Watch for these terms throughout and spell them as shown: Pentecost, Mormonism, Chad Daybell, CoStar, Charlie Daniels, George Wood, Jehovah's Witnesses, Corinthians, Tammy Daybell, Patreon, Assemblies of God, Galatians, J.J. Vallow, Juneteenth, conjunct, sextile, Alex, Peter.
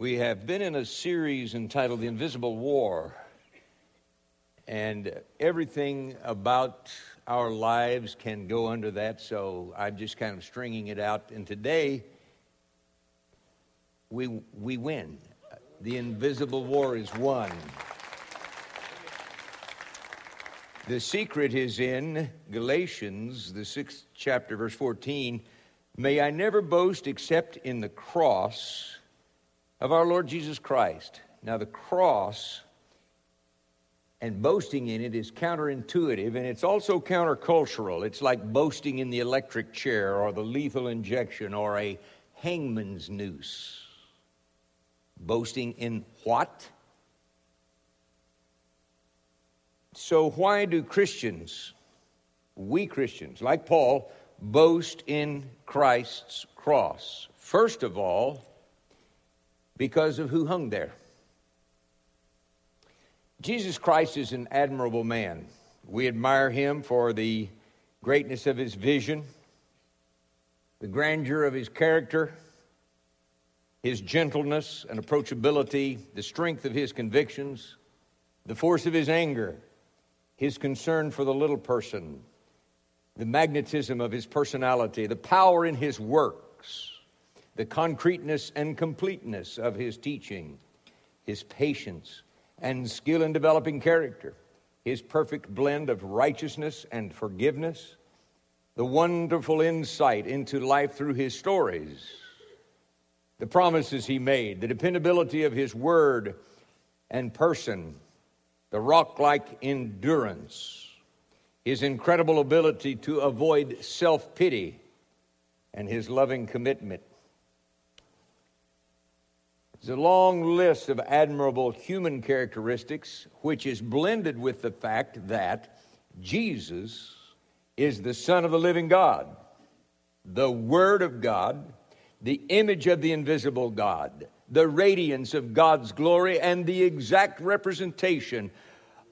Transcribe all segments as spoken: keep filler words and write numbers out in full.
We have been in a series entitled The Invisible War, and everything about our lives can go under that, so I'm just kind of stringing it out. And today, we we win. The invisible war is won. The secret is in Galatians, the sixth chapter, verse fourteen. May I never boast except in the cross of our Lord Jesus Christ. Now, the cross and boasting in it is counterintuitive, and it's also countercultural. It's like boasting in the electric chair or the lethal injection or a hangman's noose. Boasting in what? So why do Christians, we Christians, like Paul, boast in Christ's cross? First of all, because of who hung there. Jesus Christ is an admirable man. We admire him for the greatness of his vision, the grandeur of his character, his gentleness and approachability, the strength of his convictions, the force of his anger, his concern for the little person, the magnetism of his personality, the power in his works, the concreteness and completeness of his teaching, his patience and skill in developing character, his perfect blend of righteousness and forgiveness, the wonderful insight into life through his stories, the promises he made, the dependability of his word and person, the rock-like endurance, his incredible ability to avoid self-pity, and his loving commitment. There's a long list of admirable human characteristics, which is blended with the fact that Jesus is the Son of the living God, the Word of God, the image of the invisible God, the radiance of God's glory, and the exact representation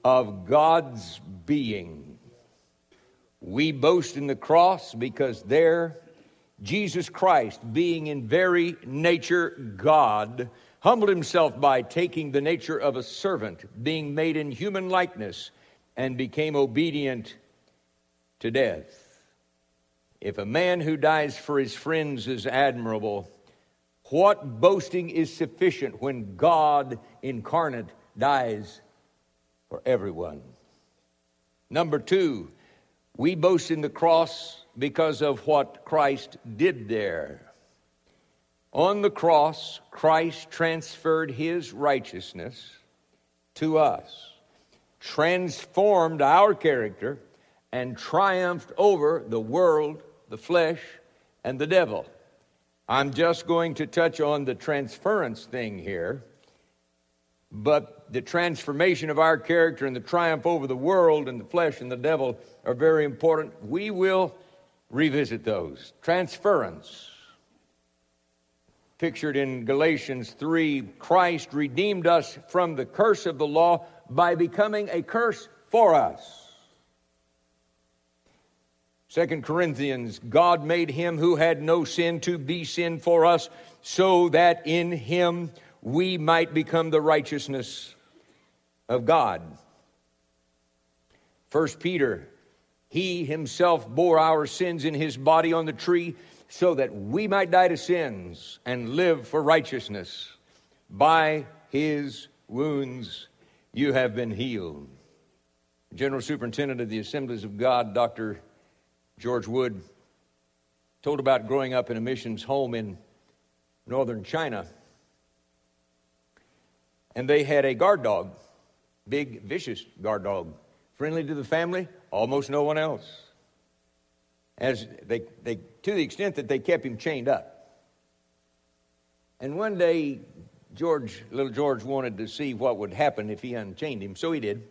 of God's being. We boast in the cross because there Jesus Christ, being in very nature God, humbled himself by taking the nature of a servant, being made in human likeness, and became obedient to death. If a man who dies for his friends is admirable, what boasting is sufficient when God incarnate dies for everyone? Number two, we boast in the cross because of what Christ did there. On the cross, Christ transferred his righteousness to us, transformed our character, and triumphed over the world, the flesh, and the devil. I'm just going to touch on the transference thing here, but the transformation of our character and the triumph over the world and the flesh and the devil are very important. We will revisit those. Transference. Pictured in Galatians three, Christ redeemed us from the curse of the law by becoming a curse for us. Second Corinthians, God made him who had no sin to be sin for us, so that in him we might become the righteousness of God. First Peter, he himself bore our sins in his body on the tree so that we might die to sins and live for righteousness. By his wounds you have been healed. General Superintendent of the Assemblies of God, Doctor George Wood, told about growing up in a missions home in northern China. And they had a guard dog, big, vicious guard dog, friendly to the family, almost no one else. As they, they, to the extent that they kept him chained up. And one day, George, little George wanted to see what would happen if he unchained him, so he did.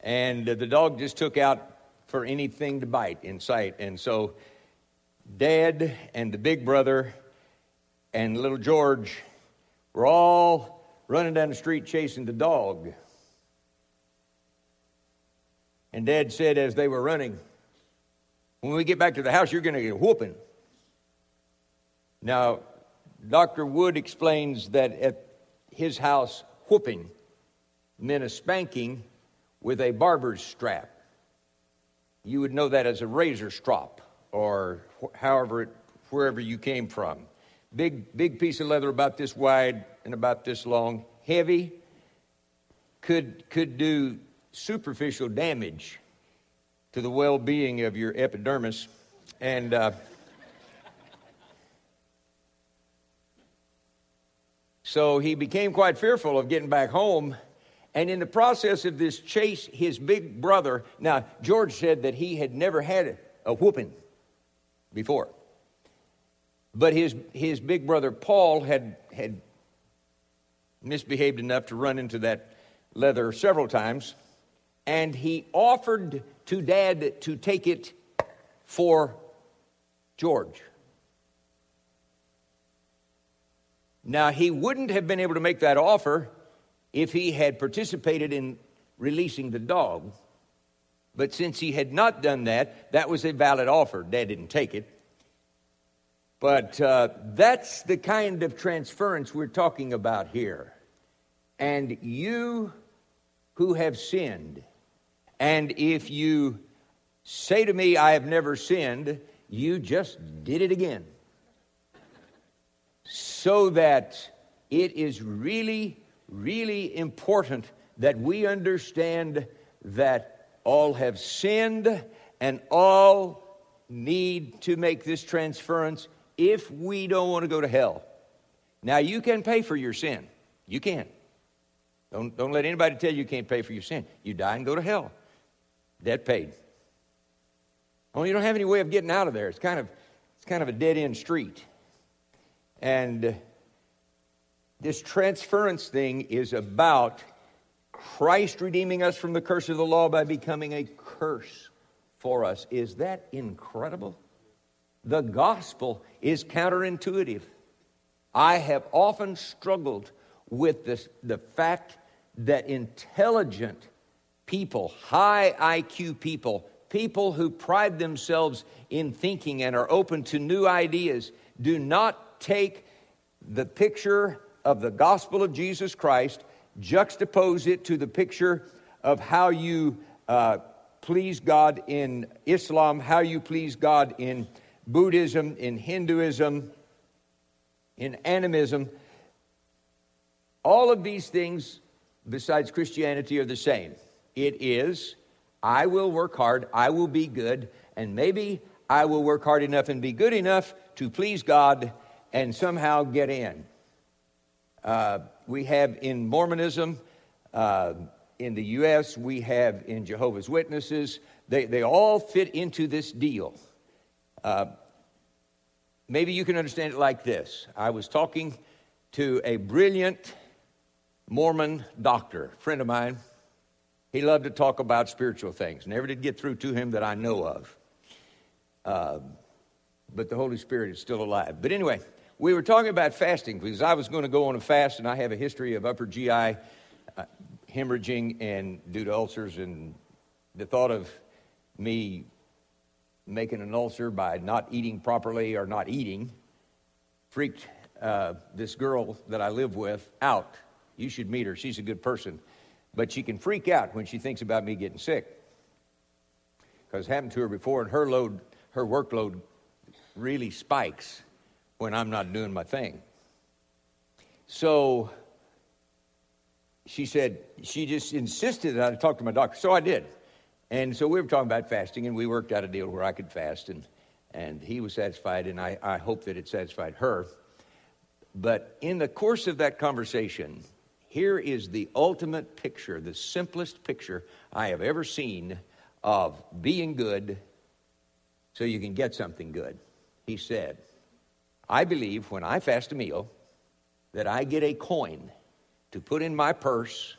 And the dog just took out for anything to bite in sight. And so Dad and the big brother and little George were all running down the street chasing the dog. And Dad said as they were running, when we get back to the house, you're going to get a whooping. Now, Doctor Wood explains that at his house, whooping meant a spanking with a barber's strap. You would know that as a razor strop, or however, it, wherever you came from. Big, big piece of leather about this wide and about this long, heavy, could could do superficial damage to the well-being of your epidermis. And uh, so he became quite fearful of getting back home. And in the process of this chase, his big brother... Now, George said that he had never had a whooping before. But his his big brother, Paul, had had misbehaved enough to run into that leather several times. And he offered to Dad to take it for George. Now, he wouldn't have been able to make that offer if he had participated in releasing the dog. But since he had not done that, that was a valid offer. Dad didn't take it. But uh, that's the kind of transference we're talking about here. And you who have sinned, and if you say to me, I have never sinned, you just did it again. So that it is really, really important that we understand that all have sinned and all need to make this transference if we don't want to go to hell. Now, you can pay for your sin. You can. Don't, don't let anybody tell you you can't pay for your sin. You die and go to hell. Debt paid. Only you don't have any way of getting out of there. It's kind of, it's kind of a dead-end street. And this transference thing is about Christ redeeming us from the curse of the law by becoming a curse for us. Is that incredible? The gospel is counterintuitive. I have often struggled with this, the fact that intelligent people, high I Q people, people who pride themselves in thinking and are open to new ideas, do not take the picture of the gospel of Jesus Christ, juxtapose it to the picture of how you uh, please God in Islam, how you please God in Buddhism, in Hinduism, in animism. All of these things, besides Christianity, are the same. It is, I will work hard, I will be good, and maybe I will work hard enough and be good enough to please God and somehow get in. Uh, we have in Mormonism, uh, in the U S, we have in Jehovah's Witnesses. They, they all fit into this deal. Uh, maybe you can understand it like this. I was talking to a brilliant Mormon doctor, friend of mine. He loved to talk about spiritual things. Never did get through to him that I know of. Uh, but the Holy Spirit is still alive. But anyway, we were talking about fasting because I was going to go on a fast, and I have a history of upper G I uh, hemorrhaging and due to ulcers, and the thought of me making an ulcer by not eating properly or not eating freaked uh, this girl that I live with out. You should meet her. She's a good person. But she can freak out when she thinks about me getting sick, because it happened to her before, and her load, her workload really spikes when I'm not doing my thing. So she said, she just insisted that I talk to my doctor. So I did. And so we were talking about fasting, and we worked out a deal where I could fast, and and he was satisfied, and I, I hope that it satisfied her. But in the course of that conversation, here is the ultimate picture, the simplest picture I have ever seen of being good so you can get something good. He said, I believe when I fast a meal that I get a coin to put in my purse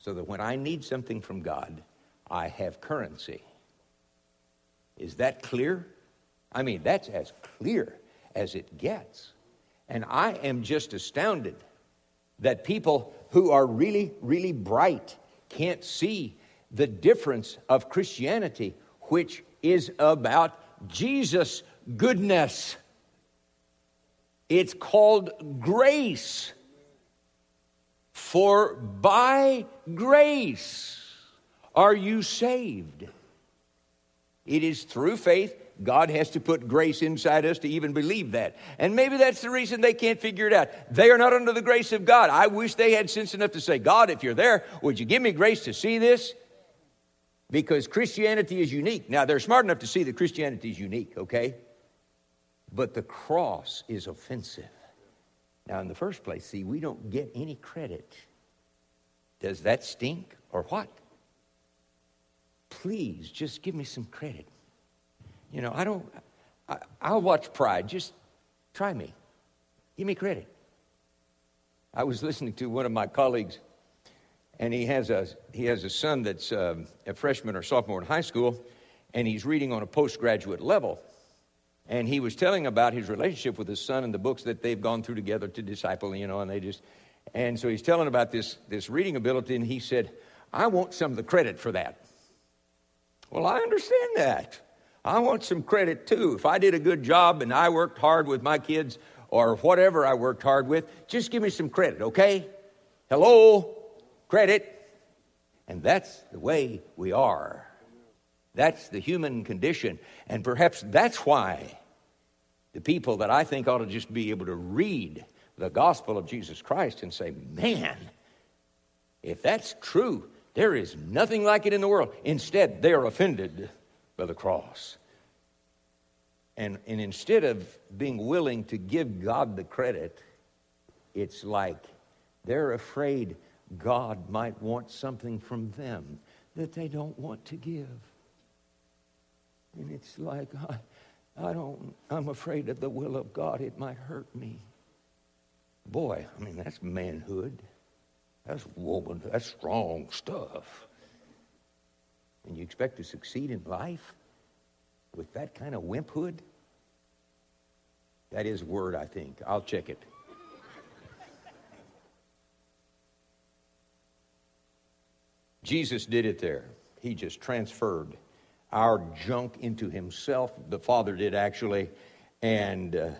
so that when I need something from God, I have currency. Is that clear? I mean, that's as clear as it gets. And I am just astounded that people who are really, really bright can't see the difference of Christianity, which is about Jesus' goodness. It's called grace. For by grace are you saved. It is through faith. God has to put grace inside us to even believe that. And maybe that's the reason they can't figure it out. They are not under the grace of God. I wish they had sense enough to say, God, if you're there, would you give me grace to see this? Because Christianity is unique. Now, they're smart enough to see that Christianity is unique, okay? But the cross is offensive. Now, in the first place, see, we don't get any credit. Does that stink or what? Please, just give me some credit. You know, I don't, I, I'll watch Pride. Just try me. Give me credit. I was listening to one of my colleagues, and he has a he has a son that's um, a freshman or sophomore in high school, and he's reading on a postgraduate level. And he was telling about his relationship with his son and the books that they've gone through together to disciple, you know, and they just, and so he's telling about this, this reading ability, and he said, I want some of the credit for that. Well, I understand that. I want some credit, too. If I did a good job and I worked hard with my kids or whatever I worked hard with, just give me some credit, okay? Hello? Credit. And that's the way we are. That's the human condition. And perhaps that's why the people that I think ought to just be able to read the gospel of Jesus Christ and say, man, if that's true, there is nothing like it in the world. Instead, they are offended by the cross. And, and instead of being willing to give God the credit, it's like they're afraid God might want something from them that they don't want to give. And it's like, I, I don't, I'm afraid of the will of God. It might hurt me. Boy, I mean, that's manhood. That's womanhood. That's strong stuff. And you expect to succeed in life with that kind of wimphood? That is a word, I think. I'll check it. Jesus did it there. He just transferred our junk into himself. The Father did, actually, and uh,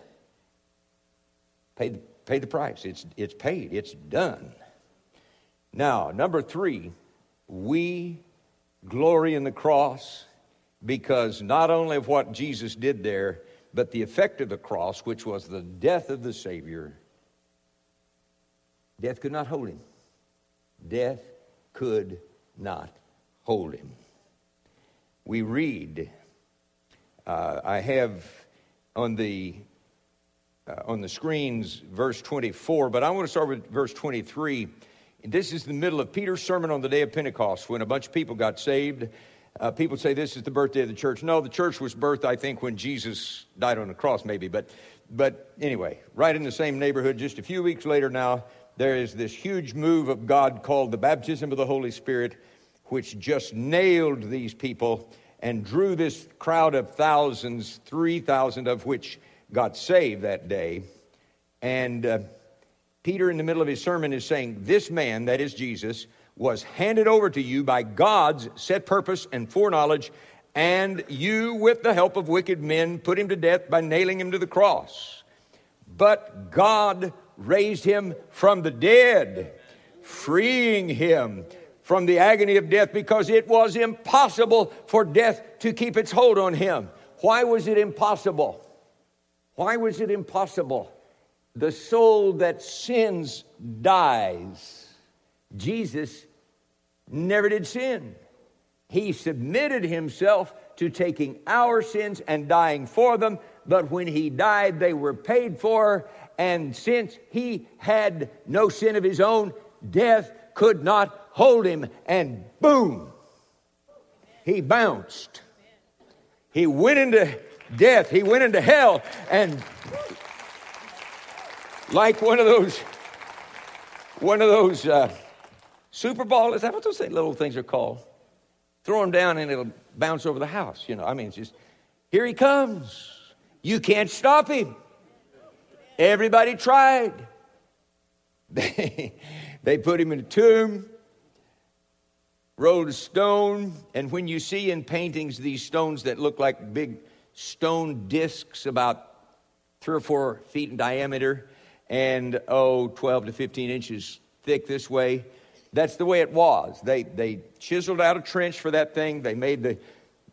paid, paid the price. It's, it's paid. It's done. Now, number three, we glory in the cross, because not only of what Jesus did there, but the effect of the cross, which was the death of the Savior. Death could not hold him. Death could not hold him. We read, uh, I have on the uh, on the screens verse twenty-four, but I want to start with verse twenty-three. This is the middle of Peter's sermon on the day of Pentecost, when a bunch of people got saved. Uh, people say this is the birthday of the church. No, the church was birthed, I think, when Jesus died on the cross, maybe. But but anyway, right in the same neighborhood, just a few weeks later now, there is this huge move of God called the baptism of the Holy Spirit, which just nailed these people and drew this crowd of thousands, three thousand of which got saved that day. And Uh, Peter, in the middle of his sermon, is saying, this man, that is Jesus, was handed over to you by God's set purpose and foreknowledge, and you, with the help of wicked men, put him to death by nailing him to the cross. But God raised him from the dead, freeing him from the agony of death, because it was impossible for death to keep its hold on him. Why was it impossible? Why was it impossible? The soul that sins dies. Jesus never did sin. He submitted himself to taking our sins and dying for them, but when he died, they were paid for, and since he had no sin of his own, death could not hold him, and boom, he bounced. He went into death. He went into hell, and like one of those, one of those uh, Super Bowl, is that what those little things are called? Throw them down and it'll bounce over the house. You know, I mean, it's just, here he comes. You can't stop him. Everybody tried. They, they put him in a tomb, rolled a stone, and when you see in paintings these stones that look like big stone discs about three or four feet in diameter and, oh, twelve to fifteen inches thick this way. That's the way it was. They they chiseled out a trench for that thing. They made the,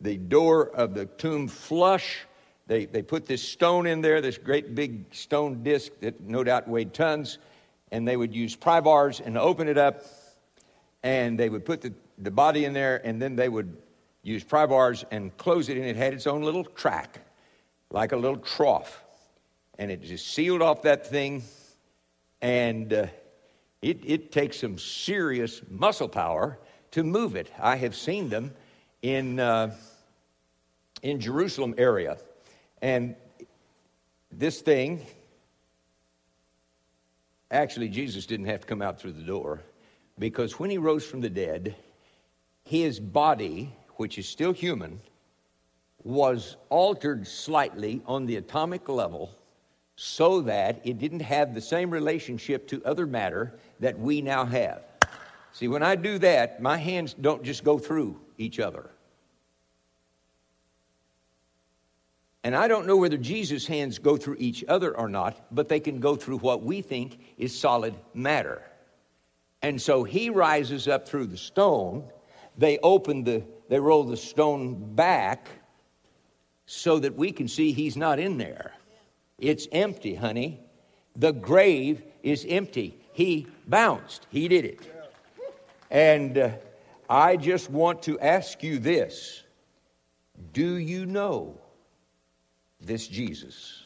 the door of the tomb flush. They, they put this stone in there, this great big stone disc that no doubt weighed tons, and they would use pry bars and open it up, and they would put the, the body in there, and then they would use pry bars and close it, and it had its own little track, like a little trough, and it just sealed off that thing, and uh, it, it takes some serious muscle power to move it. I have seen them in uh, in Jerusalem area. And this thing, actually, Jesus didn't have to come out through the door, because when he rose from the dead, his body, which is still human, was altered slightly on the atomic level so that it didn't have the same relationship to other matter that we now have. See, when I do that, my hands don't just go through each other. And I don't know whether Jesus' hands go through each other or not, but they can go through what we think is solid matter. And so he rises up through the stone. They open the, they roll the stone back so that we can see he's not in there. It's empty, honey. The grave is empty. He bounced. He did it. And uh, I just want to ask you this. Do you know this Jesus?